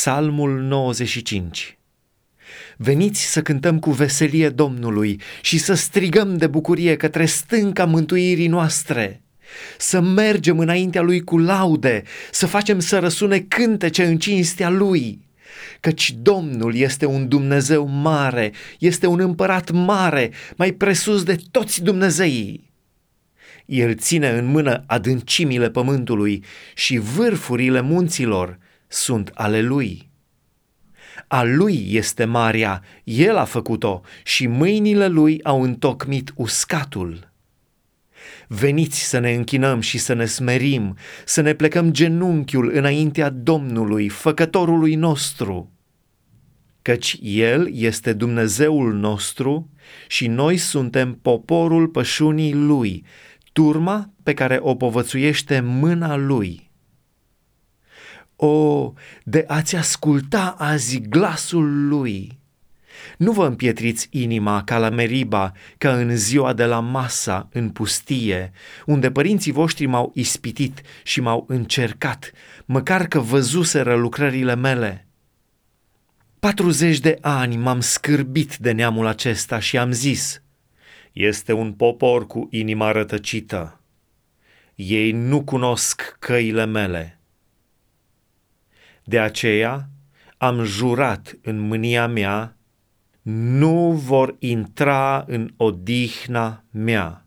Psalmul 95. Veniți să cântăm cu veselie Domnului și să strigăm de bucurie către stânca mântuirii noastre, să mergem înaintea Lui cu laude, să facem să răsune cântece în cinstea Lui. Căci Domnul este un Dumnezeu mare, este un împărat mare, mai presus de toți dumnezeii. El ține în mână adâncimile pământului și vârfurile munților sunt ale Lui. A Lui este marea, El a făcut-o și mâinile Lui au întocmit uscatul. Veniți să ne închinăm și să ne smerim, să ne plecăm genunchiul înaintea Domnului, Făcătorului nostru. Căci El este Dumnezeul nostru și noi suntem poporul pășunii Lui, turma pe care o povățuiește mâna Lui. O, de a-ți asculta azi glasul Lui! Nu vă împietriți inima ca la Meriba, ca în ziua de la Masa, în pustie, unde părinții voștri m-au ispitit și m-au încercat, măcar că văzuseră lucrările mele. 40 de ani m-am scârbit de neamul acesta și am zis: este un popor cu inima rătăcită. Ei nu cunosc căile mele. De aceea am jurat în mânia mea: nu vor intra în odihna mea.